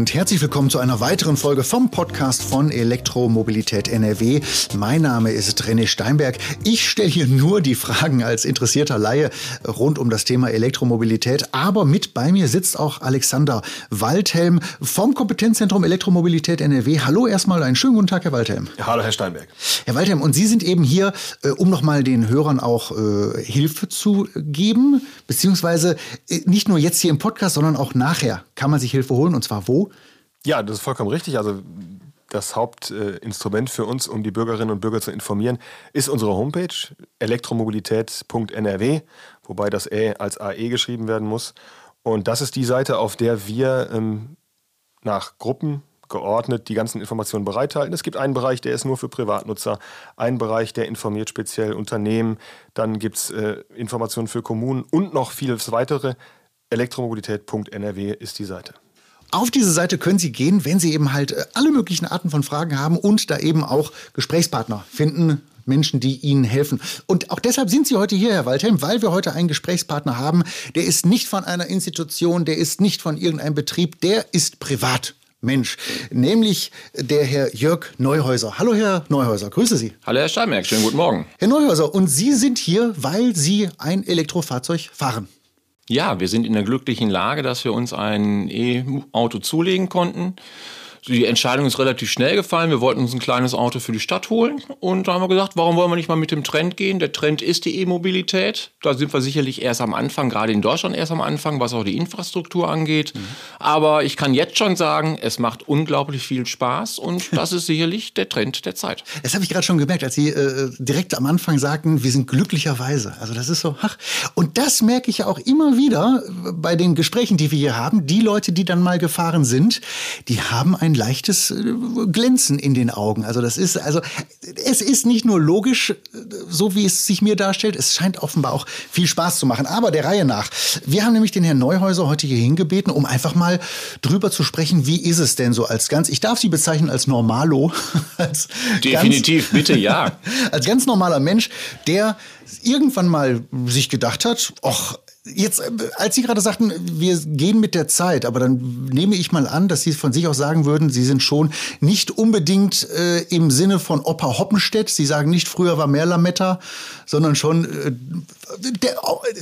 und herzlich willkommen zu einer weiteren Folge vom Podcast von Elektromobilität NRW. Mein Name ist René Steinberg. Ich stelle hier nur die Fragen als interessierter Laie rund um das Thema Elektromobilität. Aber mit bei mir sitzt auch Alexander Waldhelm vom Kompetenzzentrum Elektromobilität NRW. Hallo erstmal, einen schönen guten Tag, Herr Waldhelm. Ja, hallo, Herr Steinberg. Herr Waldhelm, und Sie sind eben hier, um nochmal den Hörern auch Hilfe zu geben, beziehungsweise nicht nur jetzt hier im Podcast, sondern auch nachher kann man sich Hilfe holen, und zwar wo? Ja, das ist vollkommen richtig. Also das Hauptinstrument für uns, um die Bürgerinnen und Bürger zu informieren, ist unsere Homepage elektromobilität.nrw, wobei das E als AE geschrieben werden muss. Und das ist die Seite, auf der wir nach Gruppen geordnet die ganzen Informationen bereithalten. Es gibt einen Bereich, der ist nur für Privatnutzer, einen Bereich, der informiert speziell Unternehmen, dann gibt es Informationen für Kommunen und noch vieles weitere. Elektromobilität.nrw ist die Seite. Auf diese Seite können Sie gehen, wenn Sie eben halt alle möglichen Arten von Fragen haben und da eben auch Gesprächspartner finden, Menschen, die Ihnen helfen. Und auch deshalb sind Sie heute hier, Herr Waldhelm, weil wir heute einen Gesprächspartner haben, der ist nicht von einer Institution, der ist nicht von irgendeinem Betrieb, der ist privat. Mensch, nämlich der Herr Jörg Neuhäuser. Hallo, Herr Neuhäuser, grüße Sie. Hallo, Herr Steinberg, schönen guten Morgen. Herr Neuhäuser, und Sie sind hier, weil Sie ein Elektrofahrzeug fahren. Ja, wir sind in der glücklichen Lage, dass wir uns ein E-Auto zulegen konnten. Die Entscheidung ist relativ schnell gefallen. Wir wollten uns ein kleines Auto für die Stadt holen. Und da haben wir gesagt, warum wollen wir nicht mal mit dem Trend gehen? Der Trend ist die E-Mobilität. Da sind wir sicherlich erst am Anfang, gerade in Deutschland erst am Anfang, was auch die Infrastruktur angeht. Mhm. Aber ich kann jetzt schon sagen, es macht unglaublich viel Spaß. Und das ist sicherlich der Trend der Zeit. Das habe ich gerade schon gemerkt, als Sie direkt am Anfang sagten, wir sind glücklicherweise. Also das ist so, ach. Und das merke ich ja auch immer wieder bei den Gesprächen, die wir hier haben. Die Leute, die dann mal gefahren sind, die haben ein leichtes Glänzen in den Augen. Also das ist, also es ist nicht nur logisch, so wie es sich mir darstellt, es scheint offenbar auch viel Spaß zu machen. Aber der Reihe nach. Wir haben nämlich den Herrn Neuhäuser heute hier hingebeten, um einfach mal drüber zu sprechen, wie ist es denn so als ganz, ich darf Sie bezeichnen als Normalo. Als definitiv, ganz, bitte, ja. Als ganz normaler Mensch, der irgendwann mal sich gedacht hat, ach, jetzt, als Sie gerade sagten, wir gehen mit der Zeit, aber dann nehme ich mal an, dass Sie von sich aus sagen würden, Sie sind schon nicht unbedingt im Sinne von Opa Hoppenstedt, Sie sagen nicht, früher war mehr Lametta, sondern schon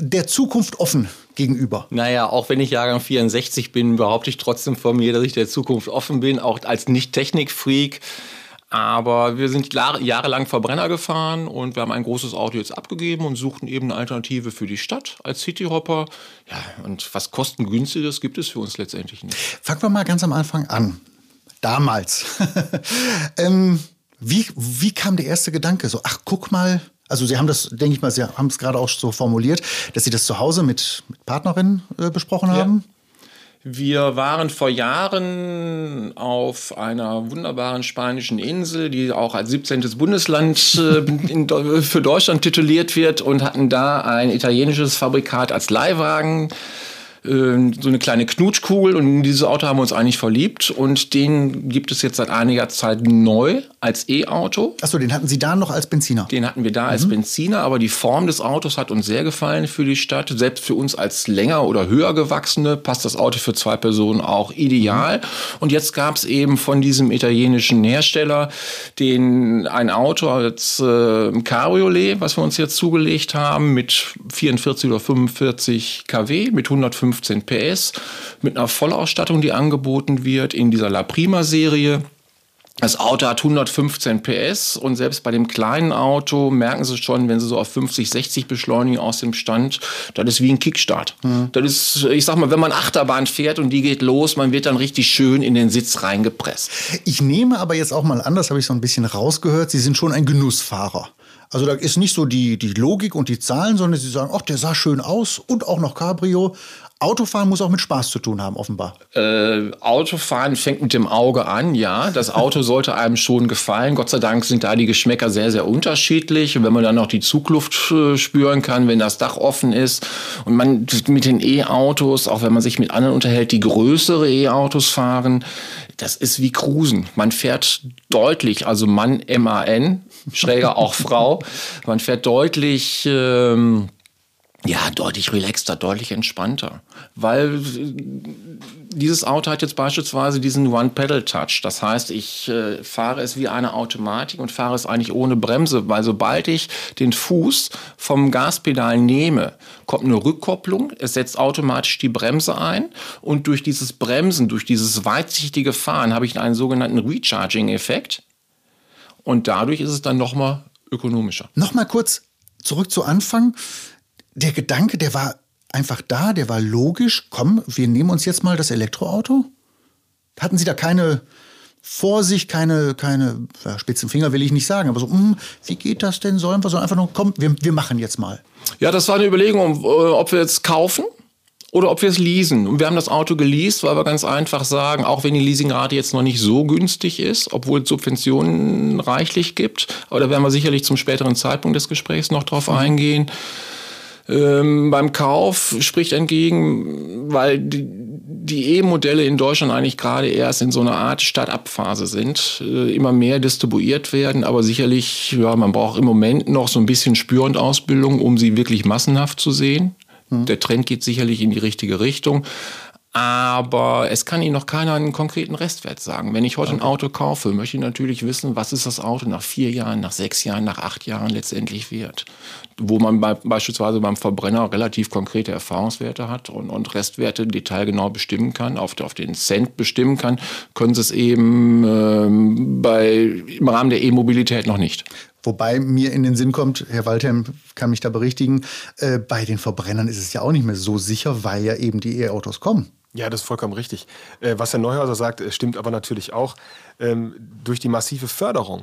der Zukunft offen gegenüber. Naja, auch wenn ich Jahrgang 64 bin, behaupte ich trotzdem von mir, dass ich der Zukunft offen bin, auch als Nicht-Technik-Freak. Aber wir sind jahrelang Verbrenner gefahren und wir haben ein großes Auto jetzt abgegeben und suchten eben eine Alternative für die Stadt als Cityhopper. Ja, und was Kostengünstiges gibt es für uns letztendlich nicht. Fangen wir mal ganz am Anfang an. Damals. Wie kam der erste Gedanke? So, ach, guck mal. Also Sie haben das, denke ich mal, Sie haben es gerade auch so formuliert, dass Sie das zu Hause mit Partnerin besprochen haben. Ja. Wir waren vor Jahren auf einer wunderbaren spanischen Insel, die auch als 17. Bundesland für Deutschland tituliert wird, und hatten da ein italienisches Fabrikat als Leihwagen, so eine kleine Knutschkugel, und in dieses Auto haben wir uns eigentlich verliebt, und den gibt es jetzt seit einiger Zeit neu als E-Auto. Achso, den hatten Sie da noch als Benziner? Den hatten wir da als Benziner, aber die Form des Autos hat uns sehr gefallen für die Stadt. Selbst für uns als länger oder höher gewachsene passt das Auto für zwei Personen auch ideal. Mhm. Und jetzt gab es eben von diesem italienischen Hersteller ein Auto als Cabriolet, was wir uns jetzt zugelegt haben, mit 44 oder 45 kW, mit 115 PS, mit einer Vollausstattung, die angeboten wird in dieser La Prima-Serie. Das Auto hat 115 PS und selbst bei dem kleinen Auto merken Sie schon, wenn Sie so auf 50, 60 beschleunigen aus dem Stand, das ist wie ein Kickstart. Mhm. Das ist, ich sag mal, wenn man Achterbahn fährt und die geht los, man wird dann richtig schön in den Sitz reingepresst. Ich nehme aber jetzt auch mal an, das habe ich so ein bisschen rausgehört, Sie sind schon ein Genussfahrer. Also da ist nicht so die Logik und die Zahlen, sondern Sie sagen, ach, der sah schön aus und auch noch Cabrio. Autofahren muss auch mit Spaß zu tun haben, offenbar. Autofahren fängt mit dem Auge an, ja. Das Auto sollte einem schon gefallen. Gott sei Dank sind da die Geschmäcker sehr, sehr unterschiedlich. Und wenn man dann noch die Zugluft spüren kann, wenn das Dach offen ist. Und man mit den E-Autos, auch wenn man sich mit anderen unterhält, die größere E-Autos fahren, das ist wie Cruisen. Man fährt deutlich, also Mann, M-A-N, schräger auch Frau. Man fährt deutlich Ja, deutlich relaxter, deutlich entspannter, weil dieses Auto hat jetzt beispielsweise diesen One-Pedal-Touch. Das heißt, ich fahre es wie eine Automatik und fahre es eigentlich ohne Bremse, weil sobald ich den Fuß vom Gaspedal nehme, kommt eine Rückkopplung, es setzt automatisch die Bremse ein und durch dieses Bremsen, durch dieses weitsichtige Fahren habe ich einen sogenannten Recharging-Effekt und dadurch ist es dann nochmal ökonomischer. Nochmal kurz zurück zu Anfang. Der Gedanke, der war einfach da, der war logisch. Komm, wir nehmen uns jetzt mal das Elektroauto. Hatten Sie da keine Vorsicht, keine ja, spitzen Finger will ich nicht sagen, aber so, wie geht das denn? Sollen wir so einfach nur, komm, wir machen jetzt mal. Ja, das war eine Überlegung, ob wir jetzt kaufen oder ob wir es leasen. Und wir haben das Auto geleast, weil wir ganz einfach sagen, auch wenn die Leasingrate jetzt noch nicht so günstig ist, obwohl es Subventionen reichlich gibt, aber da werden wir sicherlich zum späteren Zeitpunkt des Gesprächs noch drauf eingehen. Beim Kauf spricht entgegen, weil die E-Modelle in Deutschland eigentlich gerade erst in so einer Art Start-up-Phase sind, immer mehr distribuiert werden, aber sicherlich, ja, man braucht im Moment noch so ein bisschen Spür- und Ausbildung, um sie wirklich massenhaft zu sehen. Der Trend geht sicherlich in die richtige Richtung, aber es kann Ihnen noch keiner einen konkreten Restwert sagen. Wenn ich heute ein Auto kaufe, möchte ich natürlich wissen, was ist das Auto nach 4 Jahren, nach 6 Jahren, nach 8 Jahren letztendlich wert. Wo man beispielsweise beim Verbrenner relativ konkrete Erfahrungswerte hat und Restwerte detailgenau bestimmen kann, auf den Cent bestimmen kann, können Sie es eben im Rahmen der E-Mobilität noch nicht. Wobei mir in den Sinn kommt, Herr Waldhelm kann mich da berichtigen, bei den Verbrennern ist es ja auch nicht mehr so sicher, weil ja eben die E-Autos kommen. Ja, das ist vollkommen richtig. Was Herr Neuhäuser sagt, stimmt aber natürlich auch. Durch die massive Förderung,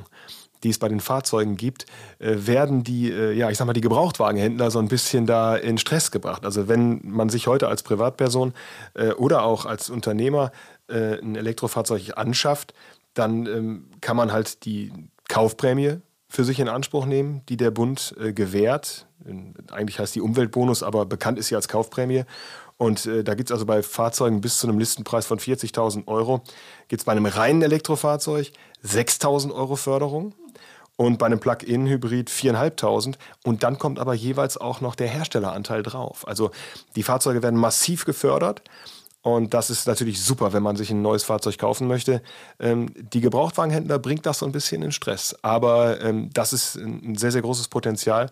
die es bei den Fahrzeugen gibt, werden die, ja, ich sag mal, die Gebrauchtwagenhändler so ein bisschen da in Stress gebracht. Also wenn man sich heute als Privatperson oder auch als Unternehmer ein Elektrofahrzeug anschafft, dann kann man halt die Kaufprämie für sich in Anspruch nehmen, die der Bund gewährt. Eigentlich heißt die Umweltbonus, aber bekannt ist sie als Kaufprämie. Und da gibt es also bei Fahrzeugen bis zu einem Listenpreis von 40.000 Euro, gibt es bei einem reinen Elektrofahrzeug 6.000 Euro Förderung und bei einem Plug-in-Hybrid 4.500. Und dann kommt aber jeweils auch noch der Herstelleranteil drauf. Also die Fahrzeuge werden massiv gefördert. Und das ist natürlich super, wenn man sich ein neues Fahrzeug kaufen möchte. Die Gebrauchtwagenhändler bringt das so ein bisschen in Stress. Aber das ist ein sehr, sehr großes Potenzial.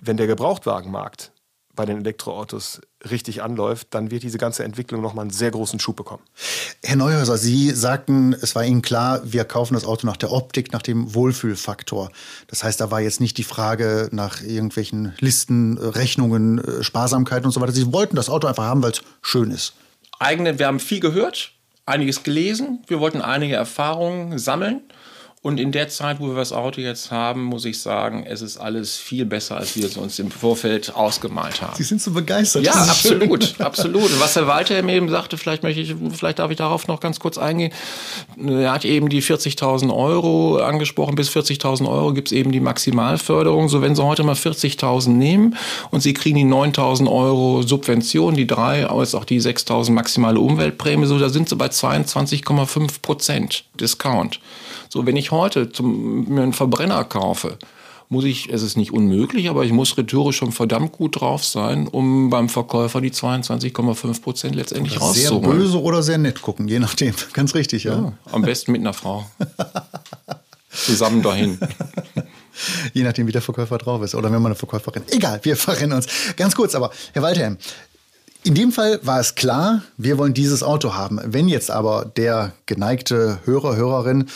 Wenn der Gebrauchtwagenmarkt bei den Elektroautos richtig anläuft, dann wird diese ganze Entwicklung nochmal einen sehr großen Schub bekommen. Herr Neuhäuser, Sie sagten, es war Ihnen klar, wir kaufen das Auto nach der Optik, nach dem Wohlfühlfaktor. Das heißt, da war jetzt nicht die Frage nach irgendwelchen Listen, Rechnungen, Sparsamkeiten und so weiter. Sie wollten das Auto einfach haben, weil es schön ist. Wir haben viel gehört, einiges gelesen, wir wollten einige Erfahrungen sammeln und in der Zeit, wo wir das Auto jetzt haben, muss ich sagen, es ist alles viel besser, als wir es uns im Vorfeld ausgemalt haben. Sie sind so begeistert. Ja, absolut, absolut. Und was Herr Waldhelm eben sagte, vielleicht darf ich darauf noch ganz kurz eingehen. Er hat eben die 40.000 Euro angesprochen, bis 40.000 Euro gibt es eben die Maximalförderung. So, wenn Sie heute mal 40.000 nehmen und Sie kriegen die 9.000 Euro Subvention, die 3, als auch die 6.000 maximale Umweltprämie, so, da sind Sie bei 22,5% Discount. So, wenn ich heute mir einen Verbrenner kaufe, es ist nicht unmöglich, aber ich muss rhetorisch schon verdammt gut drauf sein, um beim Verkäufer die 22,5% letztendlich rauszuholen. Sehr böse oder sehr nett gucken, je nachdem. Ganz richtig, ja. Ja, am besten mit einer Frau. Zusammen dahin. Je nachdem, wie der Verkäufer drauf ist oder wenn man eine Verkäuferin. Egal, wir verrennen uns. Ganz kurz, aber Herr Waldhelm, in dem Fall war es klar, wir wollen dieses Auto haben. Wenn jetzt aber der geneigte Hörer, Hörerin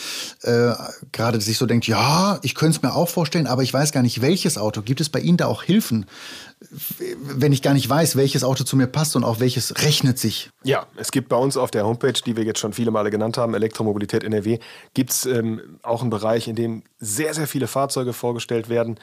gerade sich so denkt, ja, ich könnte es mir auch vorstellen, aber ich weiß gar nicht, welches Auto. Gibt es bei Ihnen da auch Hilfen, wenn ich gar nicht weiß, welches Auto zu mir passt und auch welches rechnet sich? Ja, es gibt bei uns auf der Homepage, die wir jetzt schon viele Male genannt haben, Elektromobilität NRW, gibt es auch einen Bereich, in dem sehr, sehr viele Fahrzeuge vorgestellt werden,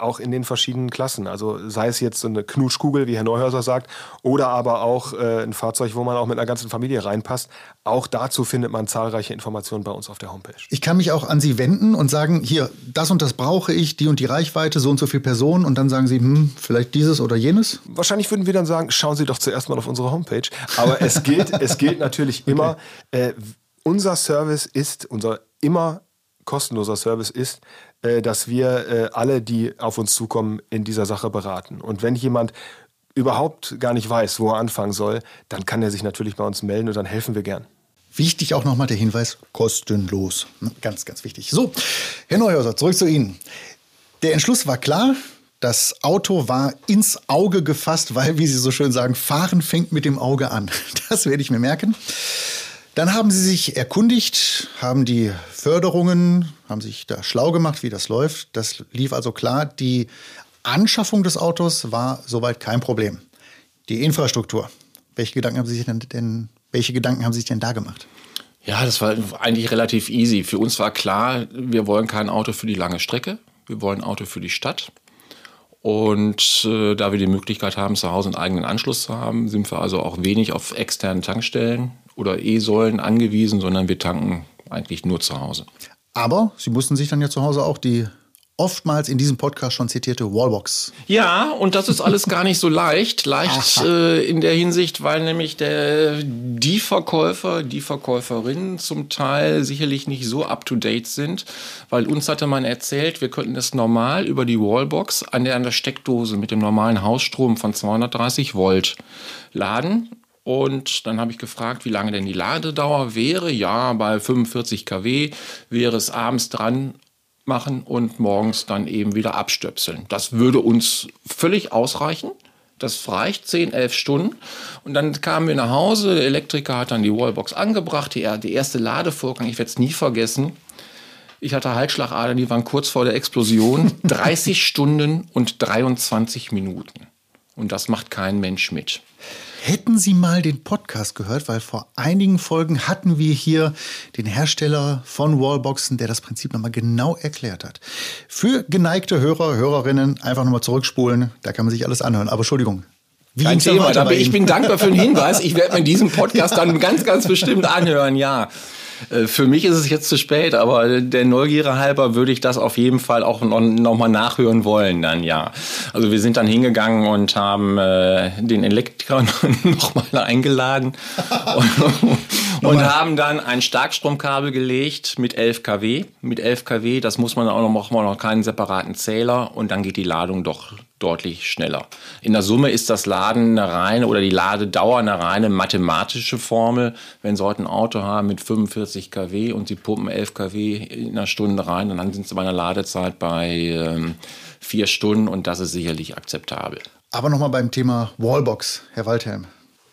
auch in den verschiedenen Klassen. Also sei es jetzt so eine Knutschkugel, wie Herr Neuhäuser sagt, oder aber auch ein Fahrzeug, wo man auch mit einer ganzen Familie reinpasst. Auch dazu findet man zahlreiche Informationen bei uns auf der Homepage. Ich kann mich auch an Sie wenden und sagen, hier, das und das brauche ich, die und die Reichweite, so und so viele Personen. Und dann sagen Sie, vielleicht dieses oder jenes? Wahrscheinlich würden wir dann sagen, schauen Sie doch zuerst mal auf unsere Homepage. Aber es gilt natürlich immer, unser immer kostenloser Service ist, dass wir alle, die auf uns zukommen, in dieser Sache beraten. Und wenn jemand überhaupt gar nicht weiß, wo er anfangen soll, dann kann er sich natürlich bei uns melden und dann helfen wir gern. Wichtig auch nochmal der Hinweis, kostenlos. Ganz, ganz wichtig. So, Herr Neuhäuser, zurück zu Ihnen. Der Entschluss war klar, das Auto war ins Auge gefasst, weil, wie Sie so schön sagen, Fahren fängt mit dem Auge an. Das werde ich mir merken. Dann haben Sie sich erkundigt, haben die Förderungen, haben sich da schlau gemacht, wie das läuft. Das lief also klar. Die Anschaffung des Autos war soweit kein Problem. Die Infrastruktur. Welche Gedanken haben Sie sich denn da gemacht? Ja, das war eigentlich relativ easy. Für uns war klar, wir wollen kein Auto für die lange Strecke. Wir wollen ein Auto für die Stadt. Und da wir die Möglichkeit haben, zu Hause einen eigenen Anschluss zu haben, sind wir also auch wenig auf externe Tankstellen oder E-Säulen angewiesen, sondern wir tanken eigentlich nur zu Hause. Aber Sie mussten sich dann ja zu Hause auch die oftmals in diesem Podcast schon zitierte Wallbox. Ja, und das ist alles gar nicht so leicht. Leicht in der Hinsicht, weil nämlich die Verkäufer, die Verkäuferinnen zum Teil sicherlich nicht so up-to-date sind. Weil uns hatte man erzählt, wir könnten das normal über die Wallbox an der Steckdose mit dem normalen Hausstrom von 230 Volt laden. Und dann habe ich gefragt, wie lange denn die Ladedauer wäre. Ja, bei 45 kW wäre es abends dran machen und morgens dann eben wieder abstöpseln. Das würde uns völlig ausreichen. Das reicht 10, 11 Stunden. Und dann kamen wir nach Hause. Der Elektriker hat dann die Wallbox angebracht. Die erste Ladevorgang, ich werde es nie vergessen. Ich hatte Halsschlagadern, die waren kurz vor der Explosion. 30 Stunden und 23 Minuten. Und das macht kein Mensch mit. Hätten Sie mal den Podcast gehört, weil vor einigen Folgen hatten wir hier den Hersteller von Wallboxen, der das Prinzip nochmal genau erklärt hat. Für geneigte Hörer, Hörerinnen einfach nochmal zurückspulen, da kann man sich alles anhören. Aber Entschuldigung. Kein Thema, ich bin dankbar für den Hinweis. Ich werde mir diesen Podcast dann ganz, ganz bestimmt anhören, ja. Für mich ist es jetzt zu spät, aber der Neugier halber würde ich das auf jeden Fall auch nochmal nachhören wollen dann, ja. Also wir sind dann hingegangen und haben den Elektriker nochmal eingeladen und haben dann ein Starkstromkabel gelegt mit 11 kW. Mit 11 kW, das muss man auch noch keinen separaten Zähler und dann geht die Ladung doch deutlich schneller. In der Summe ist das Laden eine reine oder die Ladedauer eine reine mathematische Formel. Wenn Sie heute ein Auto haben mit 45 kW und Sie pumpen 11 kW in einer Stunde rein, dann sind Sie bei einer Ladezeit bei 4 Stunden und das ist sicherlich akzeptabel. Aber nochmal beim Thema Wallbox, Herr Waldhelm.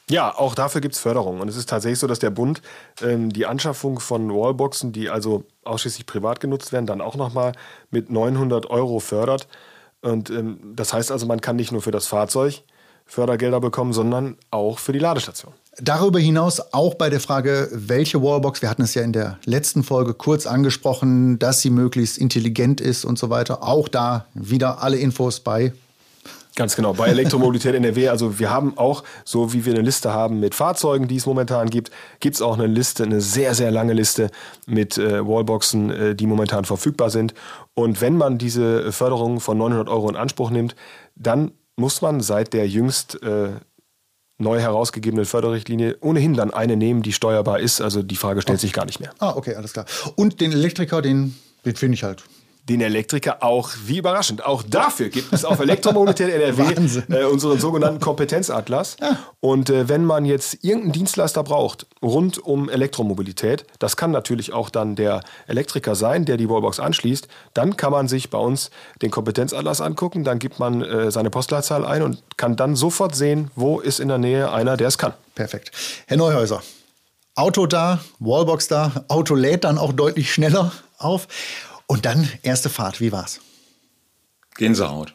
Ja, auch dafür gibt es Förderung. Und es ist tatsächlich so, dass der Bund die Anschaffung von Wallboxen, die also ausschließlich privat genutzt werden, dann auch nochmal mit 900 € fördert. Und das heißt also, man kann nicht nur für das Fahrzeug Fördergelder bekommen, sondern auch für die Ladestation. Darüber hinaus auch bei der Frage, welche Wallbox, wir hatten es ja in der letzten Folge kurz angesprochen, dass sie möglichst intelligent ist und so weiter. Auch da wieder alle Infos bei. Ganz genau, bei Elektromobilität NRW. Also wir haben auch, so wie wir eine Liste haben mit Fahrzeugen, die es momentan gibt, gibt es auch eine Liste, eine sehr, sehr lange Liste mit Wallboxen, die momentan verfügbar sind. Und wenn man diese Förderung von 900 € in Anspruch nimmt, dann muss man seit der jüngst neu herausgegebenen Förderrichtlinie ohnehin dann eine nehmen, die steuerbar ist. Also die Frage stellt sich gar nicht mehr. Ah, okay, alles klar. Und den Elektriker, den finde ich halt. Den Elektriker auch, wie überraschend, auch dafür gibt es auf Elektromobilität NRW unseren sogenannten Kompetenzatlas. Ja. Und wenn man jetzt irgendeinen Dienstleister braucht, rund um Elektromobilität, das kann natürlich auch dann der Elektriker sein, der die Wallbox anschließt, dann kann man sich bei uns den Kompetenzatlas angucken, dann gibt man seine Postleitzahl ein und kann dann sofort sehen, wo ist in der Nähe einer, der es kann. Perfekt. Herr Neuhäuser, Auto da, Wallbox da, Auto lädt dann auch deutlich schneller auf. Und dann erste Fahrt, wie war's? Gänsehaut.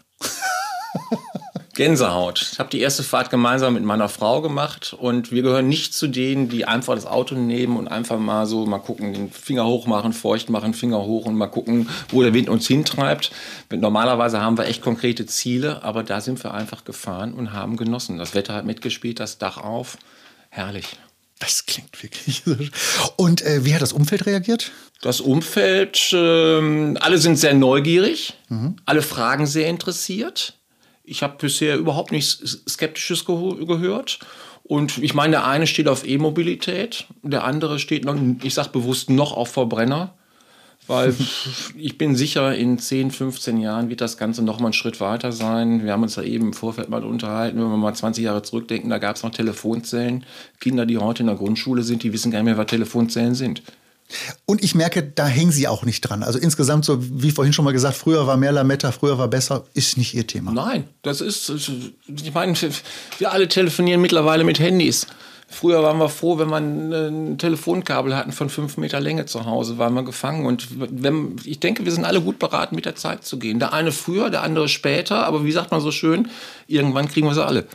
Gänsehaut. Ich habe die erste Fahrt gemeinsam mit meiner Frau gemacht und wir gehören nicht zu denen, die einfach das Auto nehmen und einfach mal so mal gucken, den Finger hoch machen, feucht machen, Finger hoch und mal gucken, wo der Wind uns hintreibt. Normalerweise haben wir echt konkrete Ziele, aber da sind wir einfach gefahren und haben genossen. Das Wetter hat mitgespielt, das Dach auf. Herrlich. Das klingt wirklich so. Und wie hat das Umfeld reagiert? Das Umfeld, alle sind sehr neugierig, alle Fragen sehr interessiert. Ich habe bisher überhaupt nichts Skeptisches gehört. Und ich meine, der eine steht auf E-Mobilität, der andere steht noch, ich sage bewusst, noch auf Verbrenner. Weil ich bin sicher, in 10, 15 Jahren wird das Ganze noch mal einen Schritt weiter sein. Wir haben uns ja eben im Vorfeld mal unterhalten, wenn wir mal 20 Jahre zurückdenken, da gab es noch Telefonzellen. Kinder, die heute in der Grundschule sind, die wissen gar nicht mehr, was Telefonzellen sind. Und ich merke, da hängen sie auch nicht dran. Also insgesamt, so wie vorhin schon mal gesagt, früher war mehr Lametta, früher war besser, ist nicht ihr Thema. Nein, das ist, ich meine, wir alle telefonieren mittlerweile mit Handys. Früher waren wir froh, wenn wir ein Telefonkabel hatten von 5 Meter Länge zu Hause, waren wir gefangen. Und ich denke, wir sind alle gut beraten, mit der Zeit zu gehen. Der eine früher, der andere später. Aber wie sagt man so schön, irgendwann kriegen wir sie alle.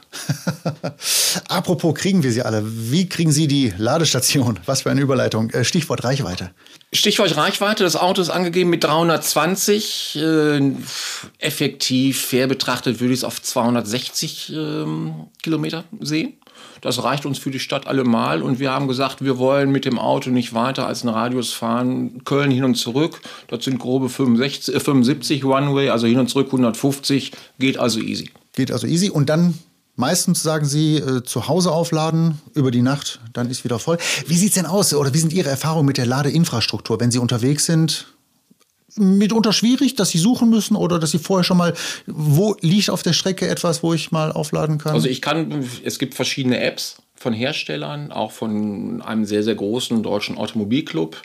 Apropos kriegen wir sie alle. Wie kriegen Sie die Ladestation? Was für eine Überleitung. Stichwort Reichweite. Stichwort Reichweite. Das Auto ist angegeben mit 320. Effektiv, fair betrachtet, würde ich es auf 260 Kilometer sehen. Das reicht uns für die Stadt allemal und wir haben gesagt, wir wollen mit dem Auto nicht weiter als einen Radius fahren, Köln hin und zurück, das sind grobe 75 One-Way, also hin und zurück 150, geht also easy. Geht also easy und dann meistens, sagen Sie, zu Hause aufladen, über die Nacht, dann ist wieder voll. Wie sieht es denn aus oder wie sind Ihre Erfahrungen mit der Ladeinfrastruktur, wenn Sie unterwegs sind? Mitunter schwierig, dass Sie suchen müssen oder dass Sie vorher schon mal, wo liegt auf der Strecke etwas, wo ich mal aufladen kann? Also es gibt verschiedene Apps von Herstellern, auch von einem sehr, sehr großen deutschen Automobilclub.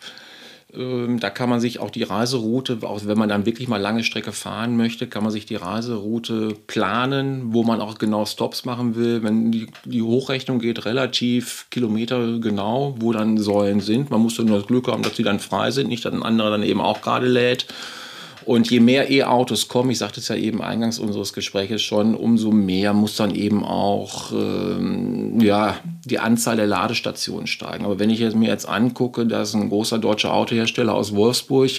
Da kann man sich auch die Reiseroute, auch wenn man dann wirklich mal lange Strecke fahren möchte, kann man sich die Reiseroute planen, wo man auch genau Stops machen will. Wenn die Hochrechnung geht relativ kilometergenau, wo dann Säulen sind. Man muss dann nur das Glück haben, dass die dann frei sind, nicht, dass ein anderer dann eben auch gerade lädt. Und je mehr E-Autos kommen, ich sagte es ja eben eingangs unseres Gespräches schon, umso mehr muss dann eben auch die Anzahl der Ladestationen steigen. Aber wenn ich mir jetzt angucke, dass ein großer deutscher Autohersteller aus Wolfsburg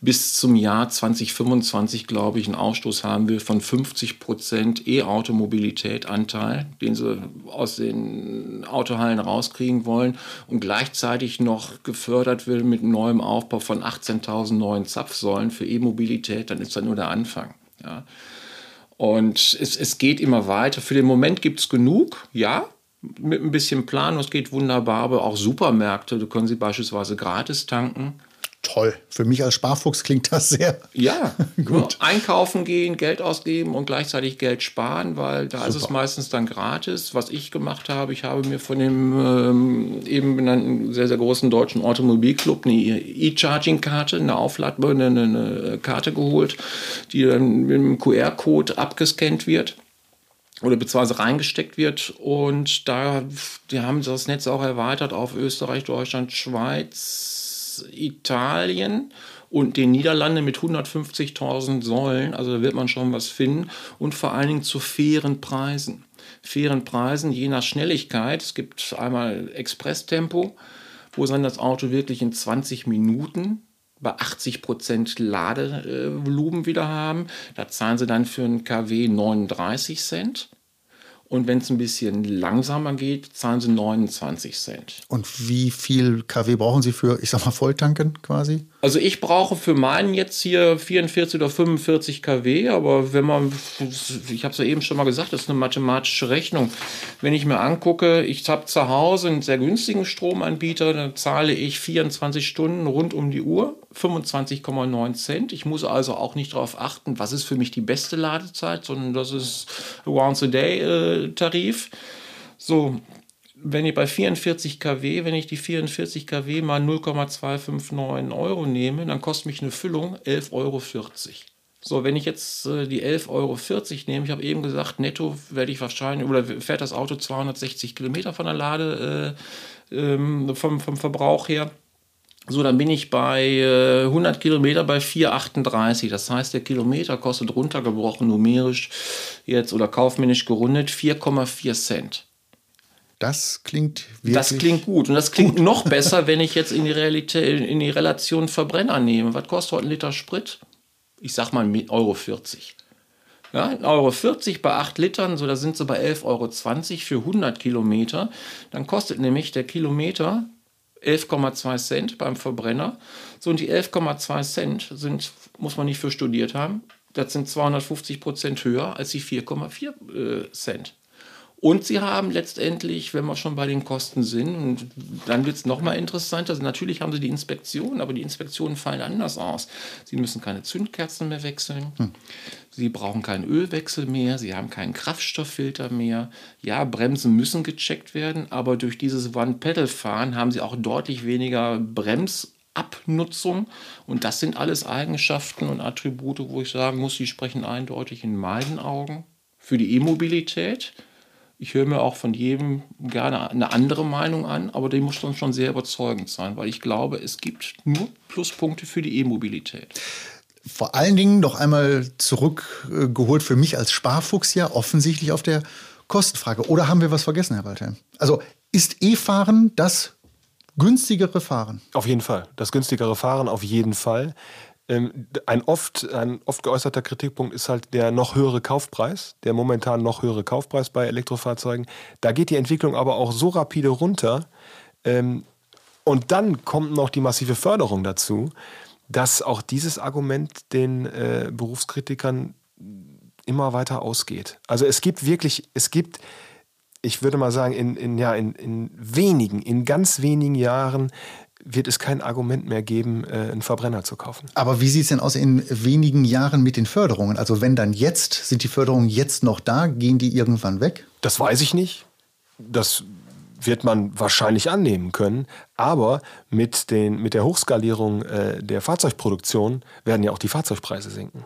bis zum Jahr 2025, glaube ich, einen Ausstoß haben will von 50% E-Automobilitätanteil, den sie aus den Autohallen rauskriegen wollen und gleichzeitig noch gefördert will mit neuem Aufbau von 18.000 neuen Zapfsäulen für E-Mobilität, dann ist das nur der Anfang. Ja. Und es geht immer weiter. Für den Moment gibt es genug, ja, mit ein bisschen Planung, es geht wunderbar, aber auch Supermärkte, da können Sie beispielsweise gratis tanken. Toll. Für mich als Sparfuchs klingt das sehr gut. Einkaufen gehen, Geld ausgeben und gleichzeitig Geld sparen, weil da ist es meistens dann gratis. Was ich gemacht habe, ich habe mir von dem eben benannten sehr, sehr großen deutschen Automobilclub eine E-Charging-Karte, eine aufladbare eine Karte geholt, die dann mit einem QR-Code abgescannt wird. Oder beziehungsweise reingesteckt wird. Und die haben das Netz auch erweitert auf Österreich, Deutschland, Schweiz, Italien und den Niederlanden mit 150.000 Säulen. Also da wird man schon was finden. Und vor allen Dingen zu fairen Preisen. Fairen Preisen je nach Schnelligkeit. Es gibt einmal Expresstempo, wo dann das Auto wirklich in 20 Minuten bei 80% Ladevolumen wieder haben. Da zahlen sie dann für einen kW 39 Cent. Und wenn es ein bisschen langsamer geht, zahlen sie 29 Cent. Und wie viel kW brauchen Sie für, ich sag mal, Volltanken quasi? Also ich brauche für meinen jetzt hier 44 oder 45 kW. Aber wenn man, ich habe es ja eben schon mal gesagt, das ist eine mathematische Rechnung. Wenn ich mir angucke, ich habe zu Hause einen sehr günstigen Stromanbieter, dann zahle ich 24 Stunden rund um die Uhr 25,9 Cent. Ich muss also auch nicht darauf achten, was ist für mich die beste Ladezeit, sondern das ist once a day Tarif. So, wenn ihr bei 44 kW, wenn ich die 44 kW mal 0,259 Euro nehme, dann kostet mich eine Füllung 11,40 Euro. So, wenn ich jetzt die 11,40 Euro nehme, ich habe eben gesagt, netto werde ich wahrscheinlich, oder fährt das Auto 260 Kilometer von der Lade, vom Verbrauch her. So, dann bin ich bei 100 Kilometer bei 4,38. Das heißt, der Kilometer kostet runtergebrochen, numerisch jetzt oder kaufmännisch gerundet, 4,4 Cent. Das klingt wirklich. Das klingt gut. Und das klingt gut. Noch besser, wenn ich jetzt in die Relation Verbrenner nehme. Was kostet heute ein Liter Sprit? Ich sag mal 1,40 Euro. Ja, 1,40 Euro bei 8 Litern, so da sind sie bei 11,20 Euro für 100 Kilometer. Dann kostet nämlich der Kilometer 11,2 Cent beim Verbrenner. So, und die 11,2 Cent sind, muss man nicht für studiert haben, das sind 250% höher als die 4,4 Cent. Und sie haben letztendlich, wenn wir schon bei den Kosten sind, und dann wird es nochmal interessanter, also natürlich haben sie die Inspektionen, aber die Inspektionen fallen anders aus. Sie müssen keine Zündkerzen mehr wechseln, sie brauchen keinen Ölwechsel mehr, sie haben keinen Kraftstofffilter mehr. Ja, Bremsen müssen gecheckt werden, aber durch dieses One-Pedal-Fahren haben sie auch deutlich weniger Bremsabnutzung. Und das sind alles Eigenschaften und Attribute, wo ich sagen muss, die sprechen eindeutig in meinen Augen für die E-Mobilität. Ich höre mir auch von jedem gerne eine andere Meinung an, aber die muss dann schon sehr überzeugend sein, weil ich glaube, es gibt nur Pluspunkte für die E-Mobilität. Vor allen Dingen noch einmal zurückgeholt für mich als Sparfuchs ja offensichtlich auf der Kostenfrage. Oder haben wir was vergessen, Herr Waldhelm? Also ist E-Fahren das günstigere Fahren? Auf jeden Fall. Das günstigere Fahren auf jeden Fall. Ein oft geäußerter Kritikpunkt ist halt der momentan noch höhere Kaufpreis bei Elektrofahrzeugen. Da geht die Entwicklung aber auch so rapide runter. Und dann kommt noch die massive Förderung dazu, dass auch dieses Argument den Berufskritikern immer weiter ausgeht. Also es gibt, ich würde mal sagen, in ganz wenigen Jahren wird es kein Argument mehr geben, einen Verbrenner zu kaufen. Aber wie sieht es denn aus in wenigen Jahren mit den Förderungen? Also wenn dann jetzt, sind die Förderungen jetzt noch da, gehen die irgendwann weg? Das weiß ich nicht. Das wird man wahrscheinlich annehmen können. Aber mit der Hochskalierung der Fahrzeugproduktion werden ja auch die Fahrzeugpreise sinken.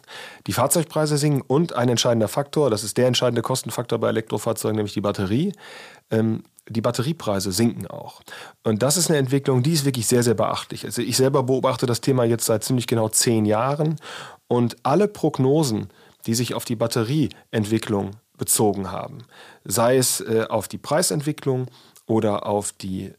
Die Fahrzeugpreise sinken und ein entscheidender Faktor, das ist der entscheidende Kostenfaktor bei Elektrofahrzeugen, nämlich die Batterie. Die Batteriepreise sinken auch. Und das ist eine Entwicklung, die ist wirklich sehr, sehr beachtlich. Also ich selber beobachte das Thema jetzt seit ziemlich genau 10 Jahren. Und alle Prognosen, die sich auf die Batterieentwicklung bezogen haben, sei es auf die Preisentwicklung oder auf die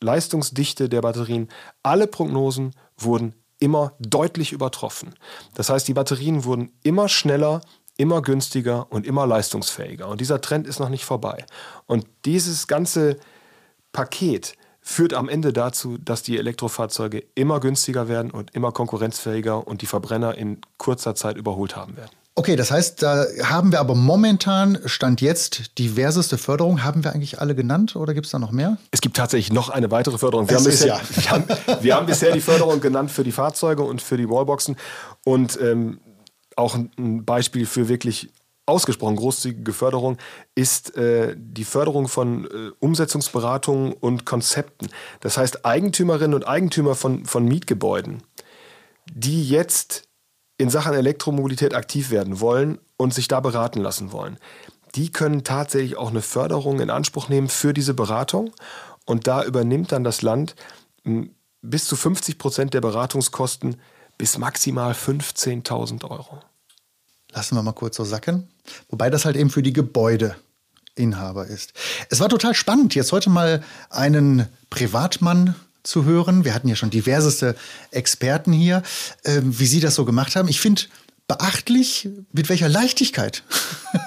Leistungsdichte der Batterien, alle Prognosen wurden immer deutlich übertroffen. Das heißt, die Batterien wurden immer schneller, immer günstiger und immer leistungsfähiger. Und dieser Trend ist noch nicht vorbei. Und dieses ganze Paket führt am Ende dazu, dass die Elektrofahrzeuge immer günstiger werden und immer konkurrenzfähiger und die Verbrenner in kurzer Zeit überholt haben werden. Okay, das heißt, da haben wir aber momentan, Stand jetzt, diverseste Förderung. Haben wir eigentlich alle genannt oder gibt es da noch mehr? Es gibt tatsächlich noch eine weitere Förderung. Wir haben bisher die Förderung genannt für die Fahrzeuge und für die Wallboxen. Und auch ein Beispiel für wirklich ausgesprochen großzügige Förderung ist die Förderung von Umsetzungsberatungen und Konzepten. Das heißt, Eigentümerinnen und Eigentümer von Mietgebäuden, die jetzt in Sachen Elektromobilität aktiv werden wollen und sich da beraten lassen wollen, die können tatsächlich auch eine Förderung in Anspruch nehmen für diese Beratung. Und da übernimmt dann das Land bis zu 50% der Beratungskosten bis maximal 15.000 Euro. Lassen wir mal kurz so sacken. Wobei das halt eben für die Gebäudeinhaber ist. Es war total spannend, jetzt heute mal einen Privatmann zu hören. Wir hatten ja schon diverseste Experten hier, wie Sie das so gemacht haben. Ich finde beachtlich, mit welcher Leichtigkeit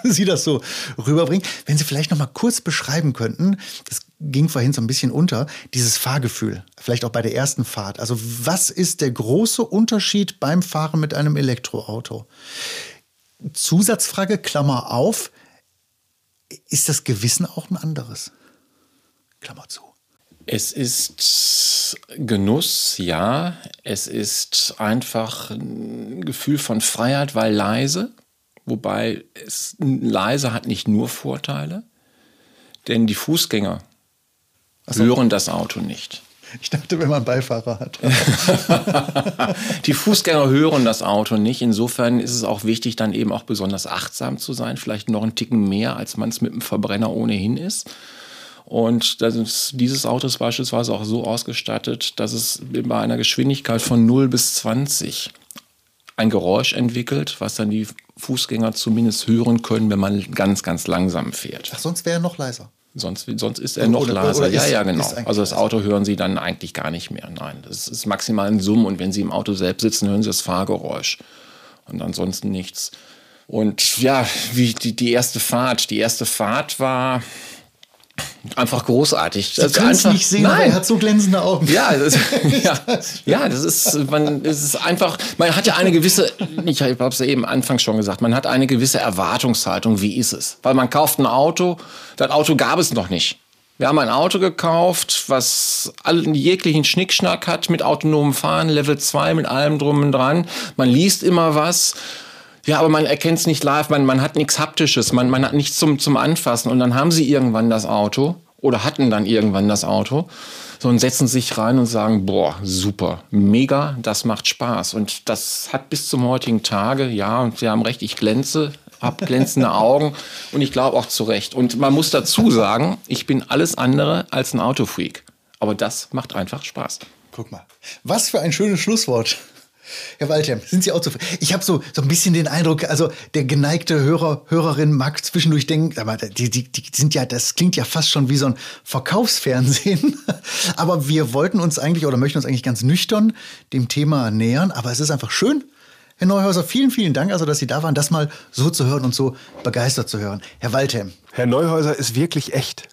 Sie das so rüberbringen. Wenn Sie vielleicht noch mal kurz beschreiben könnten, das ging vorhin so ein bisschen unter, dieses Fahrgefühl, vielleicht auch bei der ersten Fahrt. Also was ist der große Unterschied beim Fahren mit einem Elektroauto? Zusatzfrage, Klammer auf, ist das Gewissen auch ein anderes? Klammer zu. Es ist Genuss, ja. Es ist einfach ein Gefühl von Freiheit, weil leise. Wobei leise hat nicht nur Vorteile, denn die Fußgänger hören das Auto nicht. Ich dachte, wenn man einen Beifahrer hat. Die Fußgänger hören das Auto nicht. Insofern ist es auch wichtig, dann eben auch besonders achtsam zu sein. Vielleicht noch einen Ticken mehr, als man es mit dem Verbrenner ohnehin ist. Und dieses Auto ist beispielsweise auch so ausgestattet, dass es bei einer Geschwindigkeit von 0 bis 20 ein Geräusch entwickelt, was dann die Fußgänger zumindest hören können, wenn man ganz, ganz langsam fährt. Ach, sonst wäre er noch leiser. Sonst ist er noch leiser. Ja, genau. Also das Auto hören Sie dann eigentlich gar nicht mehr. Nein, das ist maximal ein Summen. Und wenn Sie im Auto selbst sitzen, hören Sie das Fahrgeräusch. Und ansonsten nichts. Und ja, wie die erste Fahrt. Die erste Fahrt war Einfach großartig. Sie können es nicht sehen, aber er hat so glänzende Augen. Ja, man hat ja eine gewisse, ich habe es ja eben anfangs schon gesagt, man hat eine gewisse Erwartungshaltung, wie ist es? Weil man kauft ein Auto, das Auto gab es noch nicht. Wir haben ein Auto gekauft, was allen jeglichen Schnickschnack hat, mit autonomem Fahren, Level 2, mit allem drum und dran. Man liest immer was. Ja, aber man erkennt es nicht live, man hat nichts Haptisches, man hat nichts zum Anfassen. Und dann haben sie irgendwann das Auto oder hatten dann irgendwann das Auto so, und setzen sich rein und sagen, boah, super, mega, das macht Spaß. Und das hat bis zum heutigen Tage, ja, und Sie haben recht, ich glänze, habe glänzende Augen und ich glaube auch zu Recht. Und man muss dazu sagen, ich bin alles andere als ein Autofreak. Aber das macht einfach Spaß. Guck mal, was für ein schönes Schlusswort. Herr Waldhelm, sind Sie auch zufrieden? Ich habe so ein bisschen den Eindruck, also der geneigte Hörer, Hörerin mag zwischendurch denken, aber die sind ja, das klingt ja fast schon wie so ein Verkaufsfernsehen. Aber wir wollten uns eigentlich oder möchten uns eigentlich ganz nüchtern dem Thema nähern. Aber es ist einfach schön, Herr Neuhäuser, vielen, vielen Dank, also dass Sie da waren, das mal so zu hören und so begeistert zu hören. Herr Waldhelm. Herr Neuhäuser ist wirklich echt.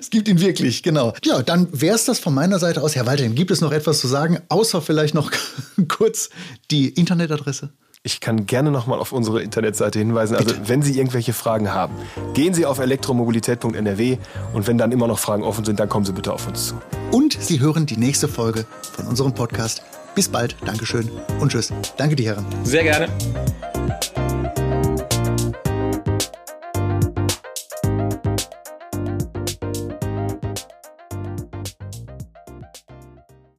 Es gibt ihn wirklich, genau. Ja, dann wäre es das von meiner Seite aus. Herr Waldhelm, gibt es noch etwas zu sagen, außer vielleicht noch kurz die Internetadresse? Ich kann gerne nochmal auf unsere Internetseite hinweisen. Bitte. Also wenn Sie irgendwelche Fragen haben, gehen Sie auf elektromobilität.nrw und wenn dann immer noch Fragen offen sind, dann kommen Sie bitte auf uns zu. Und Sie hören die nächste Folge von unserem Podcast. Bis bald, Dankeschön und Tschüss. Danke, die Herren. Sehr gerne.